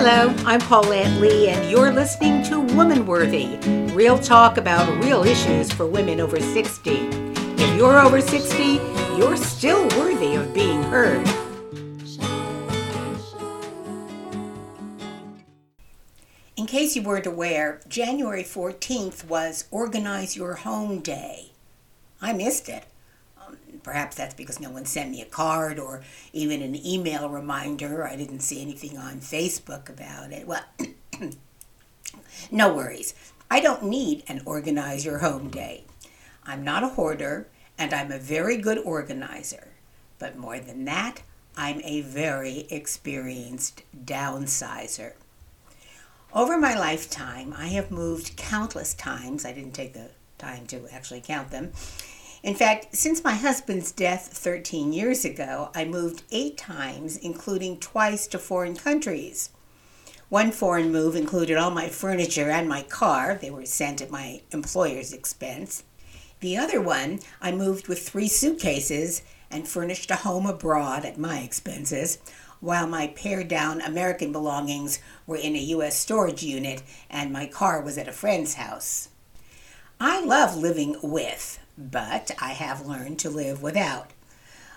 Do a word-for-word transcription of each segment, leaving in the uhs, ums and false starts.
Hello, I'm Paula Atley, and you're listening to Woman Worthy, real talk about real issues for women over sixty. If you're over sixty, you're still worthy of being heard. In case you weren't aware, January fourteenth was Organize Your Home Day. I missed it. Um, perhaps that's because no one sent me a card or even an email reminder. I didn't see anything on Facebook about it. Well, no worries. I don't need an Organize Your Home Day. I'm not a hoarder, and I'm a very good organizer. But more than that, I'm a very experienced downsizer. Over my lifetime, I have moved countless times. I didn't take the time to actually count them. In fact, since my husband's death thirteen years ago, I moved eight times, including twice to foreign countries. One foreign move included all my furniture and my car. They were sent at my employer's expense. The other one, I moved with three suitcases and furnished a home abroad at my expenses, while my pared-down American belongings were in a U S storage unit and my car was at a friend's house. I love living with, but I have learned to live without.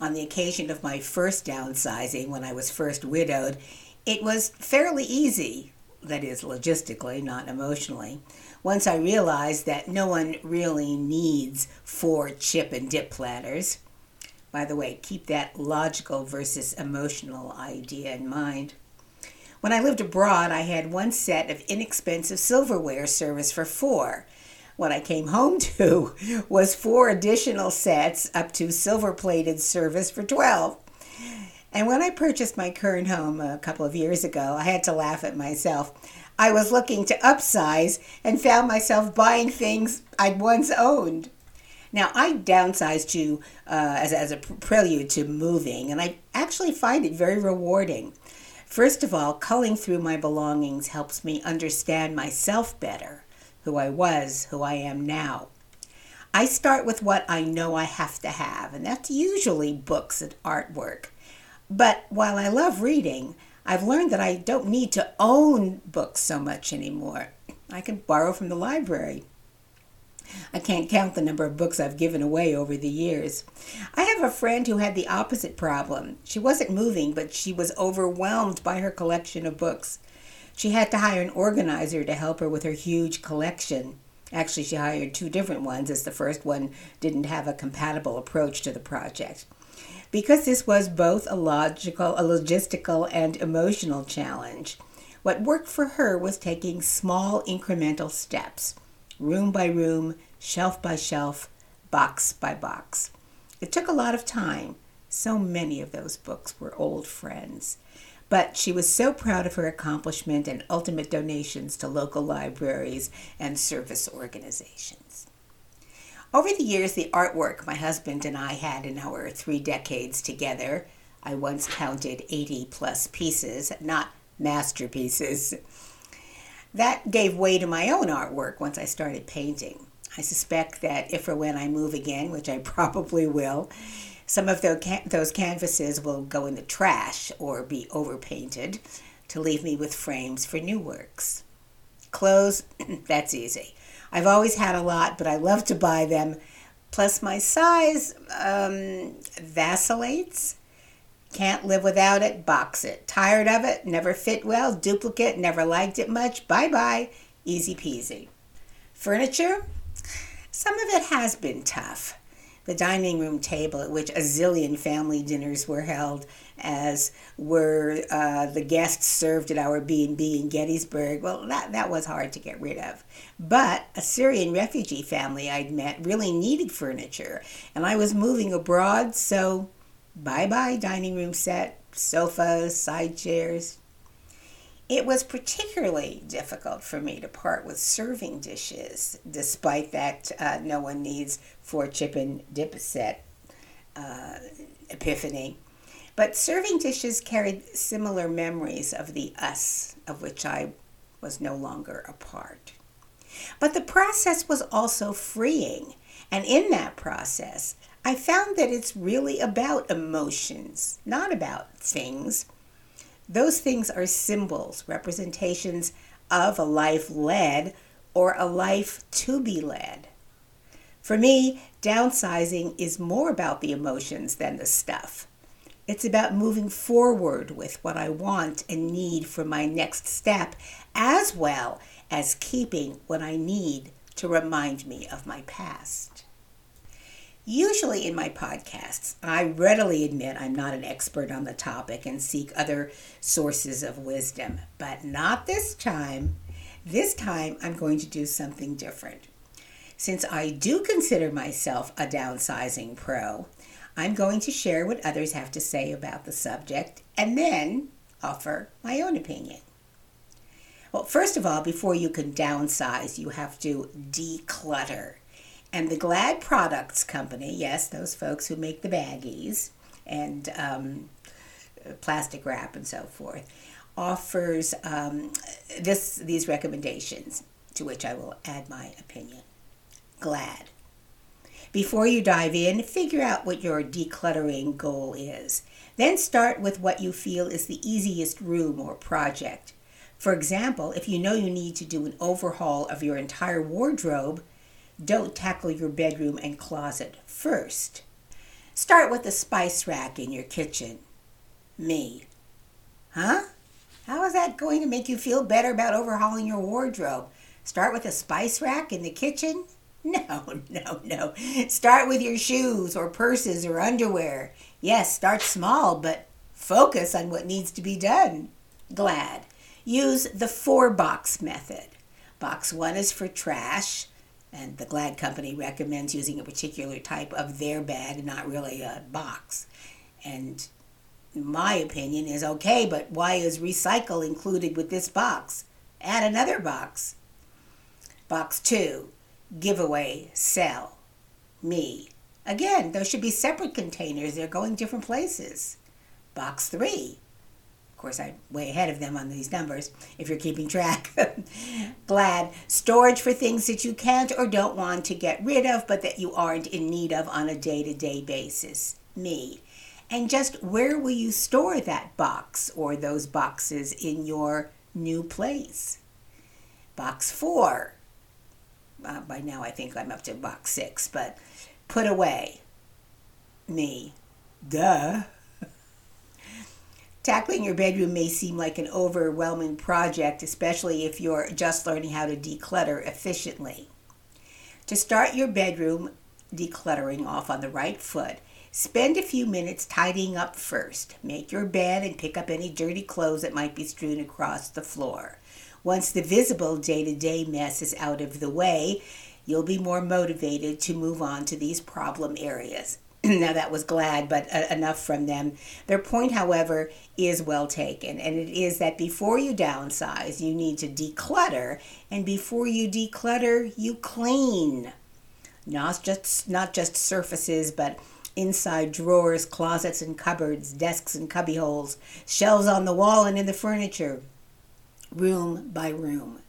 On the occasion of my first downsizing, when I was first widowed, it was fairly easy, that is, logistically, not emotionally, once I realized that no one really needs four chip and dip platters. By the way, keep that logical versus emotional idea in mind. When I lived abroad, I had one set of inexpensive silverware service for four. What I came home to was four additional sets up to silver-plated service for twelve. And when I purchased my current home a couple of years ago, I had to laugh at myself. I was looking to upsize and found myself buying things I'd once owned. Now, I downsized to, uh, as, as a prelude to moving, and I actually find it very rewarding. First of all, culling through my belongings helps me understand myself better, who I was, who I am now. I start with what I know I have to have, and that's usually books and artwork. But while I love reading, I've learned that I don't need to own books so much anymore. I can borrow from the library. I can't count the number of books I've given away over the years. I have a friend who had the opposite problem. She wasn't moving, but she was overwhelmed by her collection of books. She had to hire an organizer to help her with her huge collection. Actually, she hired two different ones, as the first one didn't have a compatible approach to the project. Because this was both a logical, a logistical, and emotional challenge, what worked for her was taking small incremental steps. Room by room, shelf by shelf, box by box. It took a lot of time. So many of those books were old friends. But she was so proud of her accomplishment and ultimate donations to local libraries and service organizations. Over the years, the artwork my husband and I had in our three decades together, I once counted eighty plus pieces, not masterpieces, that gave way to my own artwork once I started painting. I suspect that if or when I move again, which I probably will, some of those canvases will go in the trash or be overpainted to leave me with frames for new works. Clothes, that's easy. I've always had a lot, but I love to buy them. Plus my size um, vacillates. Can't live without it, box it. Tired of it, never fit well, duplicate, never liked it much, bye-bye, easy peasy. Furniture, some of it has been tough. The dining room table at which a zillion family dinners were held, as were uh, the guests served at our B and B in Gettysburg. Well, that, that was hard to get rid of. But a Syrian refugee family I'd met really needed furniture, and I was moving abroad, so bye-bye dining room set, sofas, side chairs. It was particularly difficult for me to part with serving dishes, despite that uh, no one needs four chip and dip set uh, epiphany. But serving dishes carried similar memories of the us, of which I was no longer a part. But the process was also freeing, and in that process, I found that it's really about emotions, not about things. Those things are symbols, representations of a life led or a life to be led. For me, downsizing is more about the emotions than the stuff. It's about moving forward with what I want and need for my next step, as well as keeping what I need to remind me of my past. Usually in my podcasts, I readily admit I'm not an expert on the topic and seek other sources of wisdom, but not this time. This time I'm going to do something different. Since I do consider myself a downsizing pro, I'm going to share what others have to say about the subject and then offer my own opinion. Well, first of all, before you can downsize, you have to declutter. And the Glad Products Company, yes, those folks who make the baggies and um, plastic wrap and so forth, offers um, this these recommendations, to which I will add my opinion. Glad. Before you dive in, figure out what your decluttering goal is. Then start with what you feel is the easiest room or project. For example, if you know you need to do an overhaul of your entire wardrobe, don't tackle your bedroom and closet first. Start with the spice rack in your kitchen. Me. Huh? How is that going to make you feel better about overhauling your wardrobe? Start with a spice rack in the kitchen? No, no, no. Start with your shoes or purses or underwear. Yes, start small, but focus on what needs to be done. Glad. Use the four-box method. Box one is for trash, and the Glad Company recommends using a particular type of their bag, not really a box. And my opinion is, okay, but why is recycle included with this box? Add another box. Box two. Giveaway, sell, me. Again, those should be separate containers. They're going different places. Box three. Of course, I'm way ahead of them on these numbers, if you're keeping track. Glad, storage for things that you can't or don't want to get rid of, but that you aren't in need of on a day-to-day basis, me. And just where will you store that box or those boxes in your new place? Box four. Uh, by now I think I'm up to box six, but put away, me, duh. Tackling your bedroom may seem like an overwhelming project, especially if you're just learning how to declutter efficiently. To start your bedroom decluttering off on the right foot, spend a few minutes tidying up first. Make your bed and pick up any dirty clothes that might be strewn across the floor. Once the visible day-to-day mess is out of the way, you'll be more motivated to move on to these problem areas. Now, that was Glad, but uh, enough from them. Their point, however, is well taken, and it is that before you downsize, you need to declutter, and before you declutter, you clean. Not just, not just surfaces, but inside drawers, closets and cupboards, desks and cubbyholes, shelves on the wall and in the furniture. Room by room.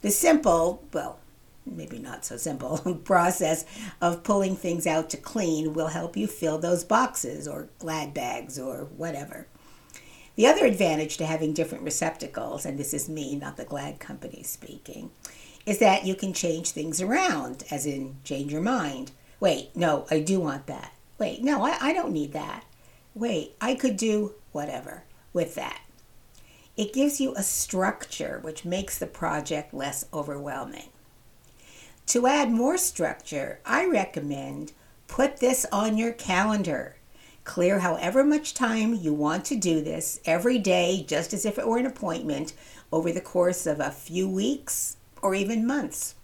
The simple, well, maybe not so simple, process of pulling things out to clean will help you fill those boxes or Glad bags or whatever. The other advantage to having different receptacles, and this is me, not the Glad Company speaking, is that you can change things around, as in change your mind. Wait, no, I do want that. Wait, no, I, I don't need that. Wait, I could do whatever with that. It gives you a structure which makes the project less overwhelming. To add more structure, I recommend put this on your calendar. Clear however much time you want to do this every day, just as if it were an appointment, over the course of a few weeks or even months.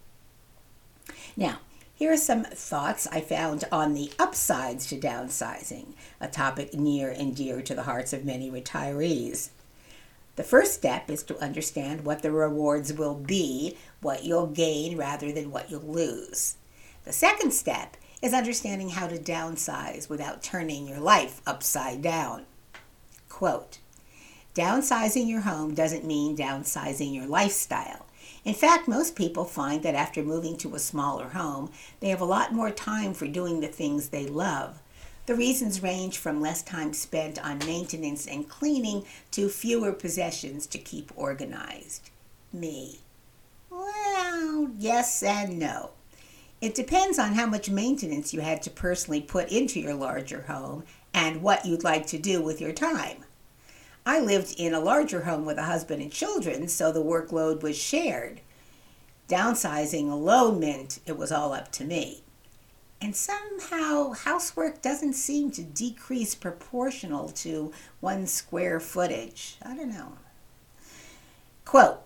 Now, here are some thoughts I found on the upsides to downsizing, a topic near and dear to the hearts of many retirees. The first step is to understand what the rewards will be, what you'll gain rather than what you'll lose. The second step is understanding how to downsize without turning your life upside down. Quote, downsizing your home doesn't mean downsizing your lifestyle. In fact, most people find that after moving to a smaller home, they have a lot more time for doing the things they love. The reasons range from less time spent on maintenance and cleaning to fewer possessions to keep organized. Me. Well, yes and no. It depends on how much maintenance you had to personally put into your larger home and what you'd like to do with your time. I lived in a larger home with a husband and children, so the workload was shared. Downsizing alone meant it was all up to me. And somehow, housework doesn't seem to decrease proportional to one square footage. I don't know. Quote,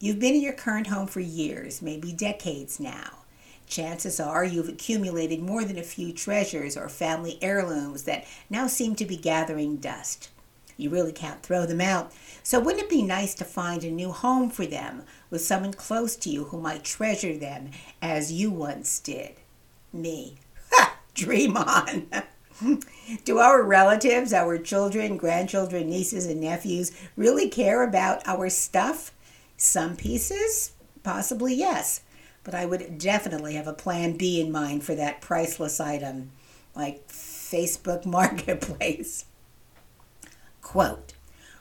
"You've been in your current home for years, maybe decades now. Chances are you've accumulated more than a few treasures or family heirlooms that now seem to be gathering dust. You really can't throw them out. So wouldn't it be nice to find a new home for them with someone close to you who might treasure them as you once did?" Me. Ha! Dream on. Do our relatives, our children, grandchildren, nieces, and nephews really care about our stuff? Some pieces? Possibly yes. But I would definitely have a plan B in mind for that priceless item, like Facebook Marketplace. Quote,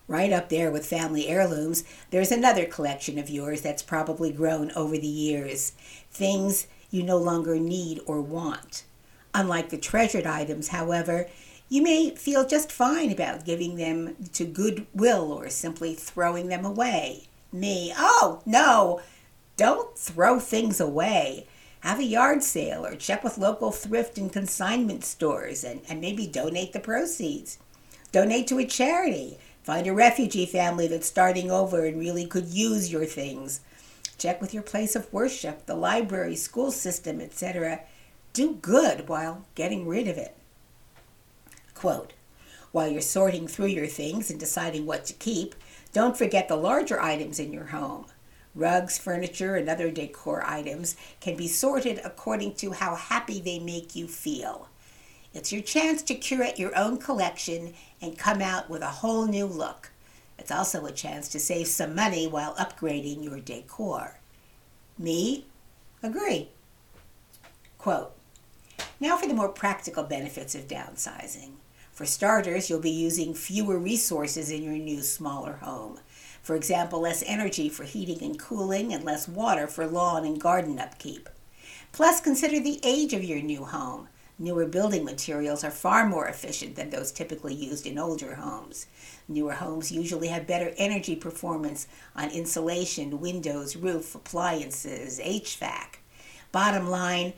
"Right up there with family heirlooms, there's another collection of yours that's probably grown over the years. Things you no longer need or want. Unlike the treasured items, however, you may feel just fine about giving them to Goodwill or simply throwing them away." Me. Oh, no! Don't throw things away. Have a yard sale or check with local thrift and consignment stores and, and maybe donate the proceeds. Donate to a charity. Find a refugee family that's starting over and really could use your things. Check with your place of worship, the library, school system, et cetera. Do good while getting rid of it. Quote, "While you're sorting through your things and deciding what to keep, don't forget the larger items in your home. Rugs, furniture, and other decor items can be sorted according to how happy they make you feel. It's your chance to curate your own collection and come out with a whole new look. It's also a chance to save some money while upgrading your decor." Me? Agree. Quote, "Now for the more practical benefits of downsizing. For starters, you'll be using fewer resources in your new, smaller home. For example, less energy for heating and cooling and less water for lawn and garden upkeep. Plus, consider the age of your new home. Newer building materials are far more efficient than those typically used in older homes. Newer homes usually have better energy performance on insulation, windows, roof, appliances, H V A C. Bottom line,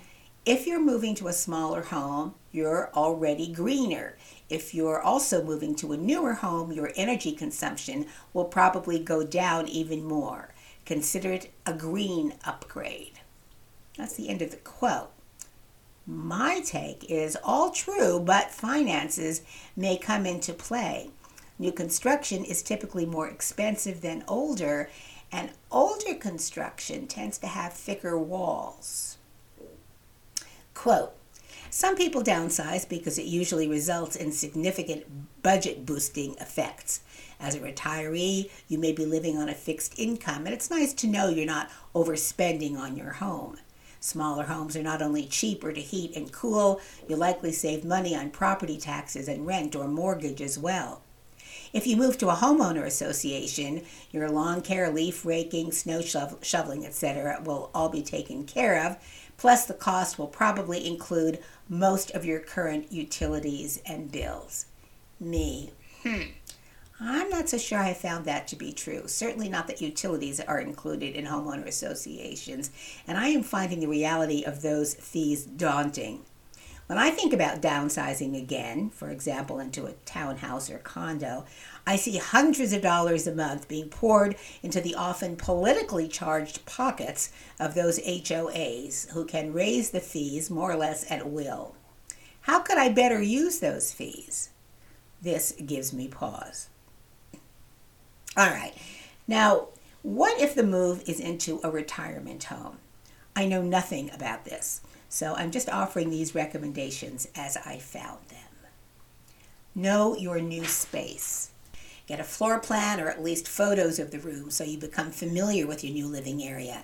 if you're moving to a smaller home, you're already greener. If you're also moving to a newer home, your energy consumption will probably go down even more. Consider it a green upgrade." That's the end of the quote. My take is all true, but finances may come into play. New construction is typically more expensive than older, and older construction tends to have thicker walls. Quote, "Some people downsize because it usually results in significant budget-boosting effects. As a retiree, you may be living on a fixed income, and it's nice to know you're not overspending on your home. Smaller homes are not only cheaper to heat and cool, you'll likely save money on property taxes and rent or mortgage as well. If you move to a homeowner association, your lawn care, leaf raking, snow shoveling, et cetera will all be taken care of, plus the cost will probably include most of your current utilities and bills." Me. Hmm. I'm not so sure I found that to be true. Certainly not that utilities are included in homeowner associations, and I am finding the reality of those fees daunting. When I think about downsizing again, for example, into a townhouse or condo, I see hundreds of dollars a month being poured into the often politically charged pockets of those H O As who can raise the fees more or less at will. How could I better use those fees? This gives me pause. All right, now, what if the move is into a retirement home? I know nothing about this. So I'm just offering these recommendations as I found them. Know your new space. Get a floor plan or at least photos of the room so you become familiar with your new living area.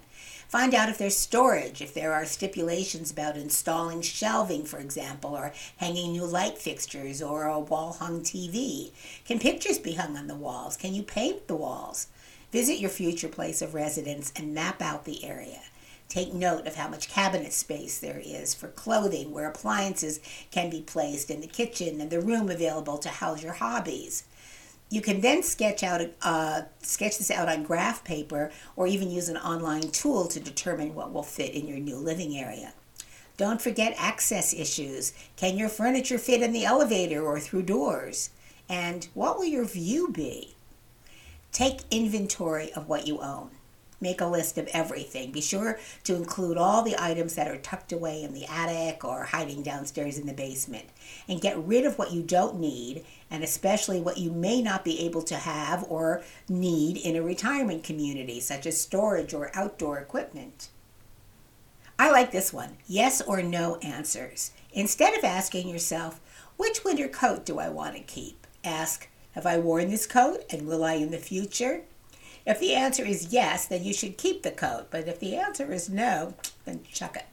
Find out if there's storage, if there are stipulations about installing shelving, for example, or hanging new light fixtures or a wall-hung T V. Can pictures be hung on the walls? Can you paint the walls? Visit your future place of residence and map out the area. Take note of how much cabinet space there is for clothing, where appliances can be placed in the kitchen, and the room available to house your hobbies. You can then sketch out uh, sketch this out on graph paper, or even use an online tool to determine what will fit in your new living area. Don't forget access issues. Can your furniture fit in the elevator or through doors? And what will your view be? Take inventory of what you own. Make a list of everything. Be sure to include all the items that are tucked away in the attic or hiding downstairs in the basement. And get rid of what you don't need, and especially what you may not be able to have or need in a retirement community, such as storage or outdoor equipment. I like this one. Yes or no answers. Instead of asking yourself, which winter coat do I want to keep? Ask, have I worn this coat, and will I in the future? If the answer is yes, then you should keep the coat. But if the answer is no, then chuck it.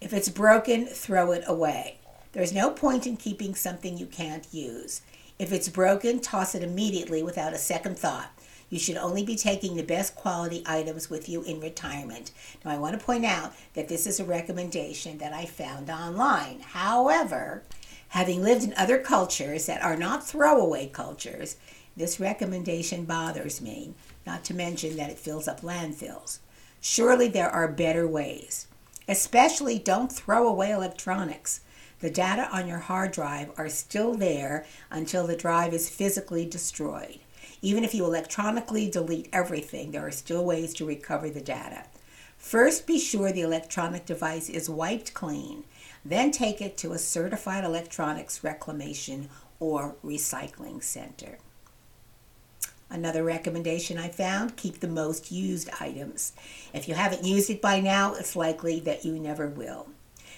If it's broken, throw it away. There's no point in keeping something you can't use. If it's broken, toss it immediately without a second thought. You should only be taking the best quality items with you in retirement. Now, I want to point out that this is a recommendation that I found online. However, having lived in other cultures that are not throwaway cultures, this recommendation bothers me, not to mention that it fills up landfills. Surely there are better ways. Especially don't throw away electronics. The data on your hard drive are still there until the drive is physically destroyed. Even if you electronically delete everything, there are still ways to recover the data. First, be sure the electronic device is wiped clean. Then take it to a certified electronics reclamation or recycling center. Another recommendation I found, keep the most used items. If you haven't used it by now, it's likely that you never will.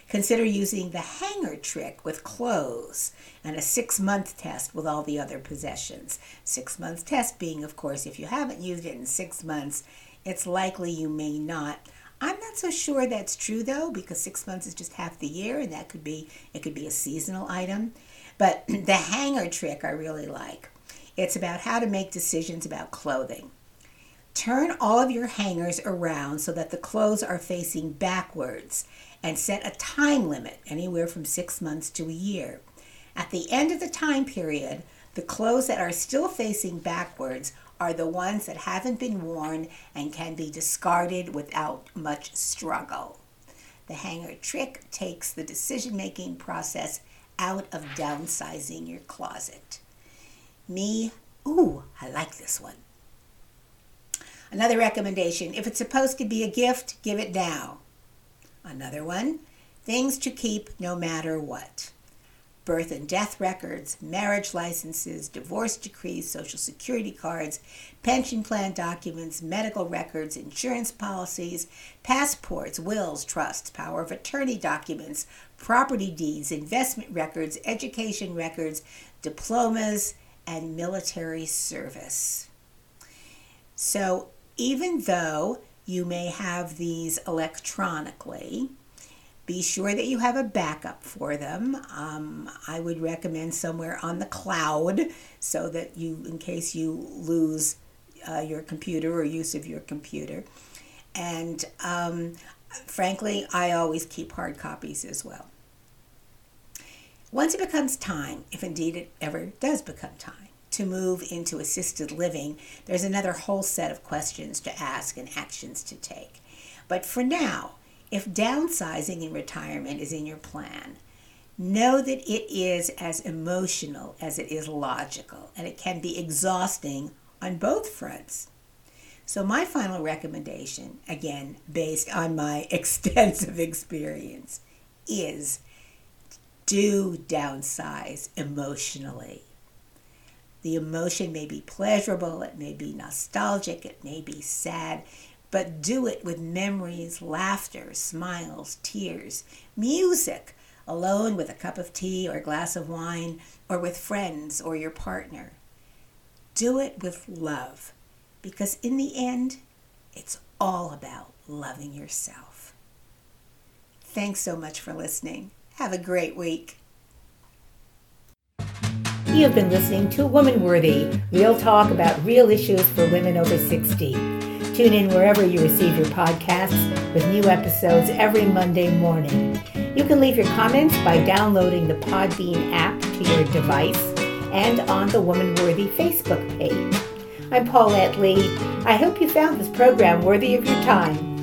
Consider using the hanger trick with clothes and a six-month test with all the other possessions. Six-month test being, of course, if you haven't used it in six months, it's likely you may not. I'm not so sure that's true, though, because six months is just half the year, and that could be, it could be a seasonal item. But the hanger trick I really like. It's about how to make decisions about clothing. Turn all of your hangers around so that the clothes are facing backwards, and set a time limit, anywhere from six months to a year. At the end of the time period, the clothes that are still facing backwards are the ones that haven't been worn and can be discarded without much struggle. The hanger trick takes the decision-making process out of downsizing your closet. Me, ooh, I like this one. Another recommendation, if it's supposed to be a gift, give it now. Another one, things to keep no matter what. Birth and death records, marriage licenses, divorce decrees, social security cards, pension plan documents, medical records, insurance policies, passports, wills, trusts, power of attorney documents, property deeds, investment records, education records, diplomas, and military service. So even though you may have these electronically, be sure that you have a backup for them. Um, I would recommend somewhere on the cloud so that you, in case you lose uh, your computer or use of your computer. And um, frankly, I always keep hard copies as well. Once it becomes time, if indeed it ever does become time, to move into assisted living, there's another whole set of questions to ask and actions to take. But for now, if downsizing in retirement is in your plan, know that it is as emotional as it is logical, and it can be exhausting on both fronts. So my final recommendation, again, based on my extensive experience, is do downsize emotionally. The emotion may be pleasurable, it may be nostalgic, it may be sad, but do it with memories, laughter, smiles, tears, music, alone with a cup of tea or a glass of wine, or with friends or your partner. Do it with love, because in the end, it's all about loving yourself. Thanks so much for listening. Have a great week. You have been listening to Woman Worthy, real talk about real issues for women over sixty. Tune in wherever you receive your podcasts with new episodes every Monday morning. You can leave your comments by downloading the Podbean app to your device and on the Woman Worthy Facebook page. I'm Paula Atley. I hope you found this program worthy of your time.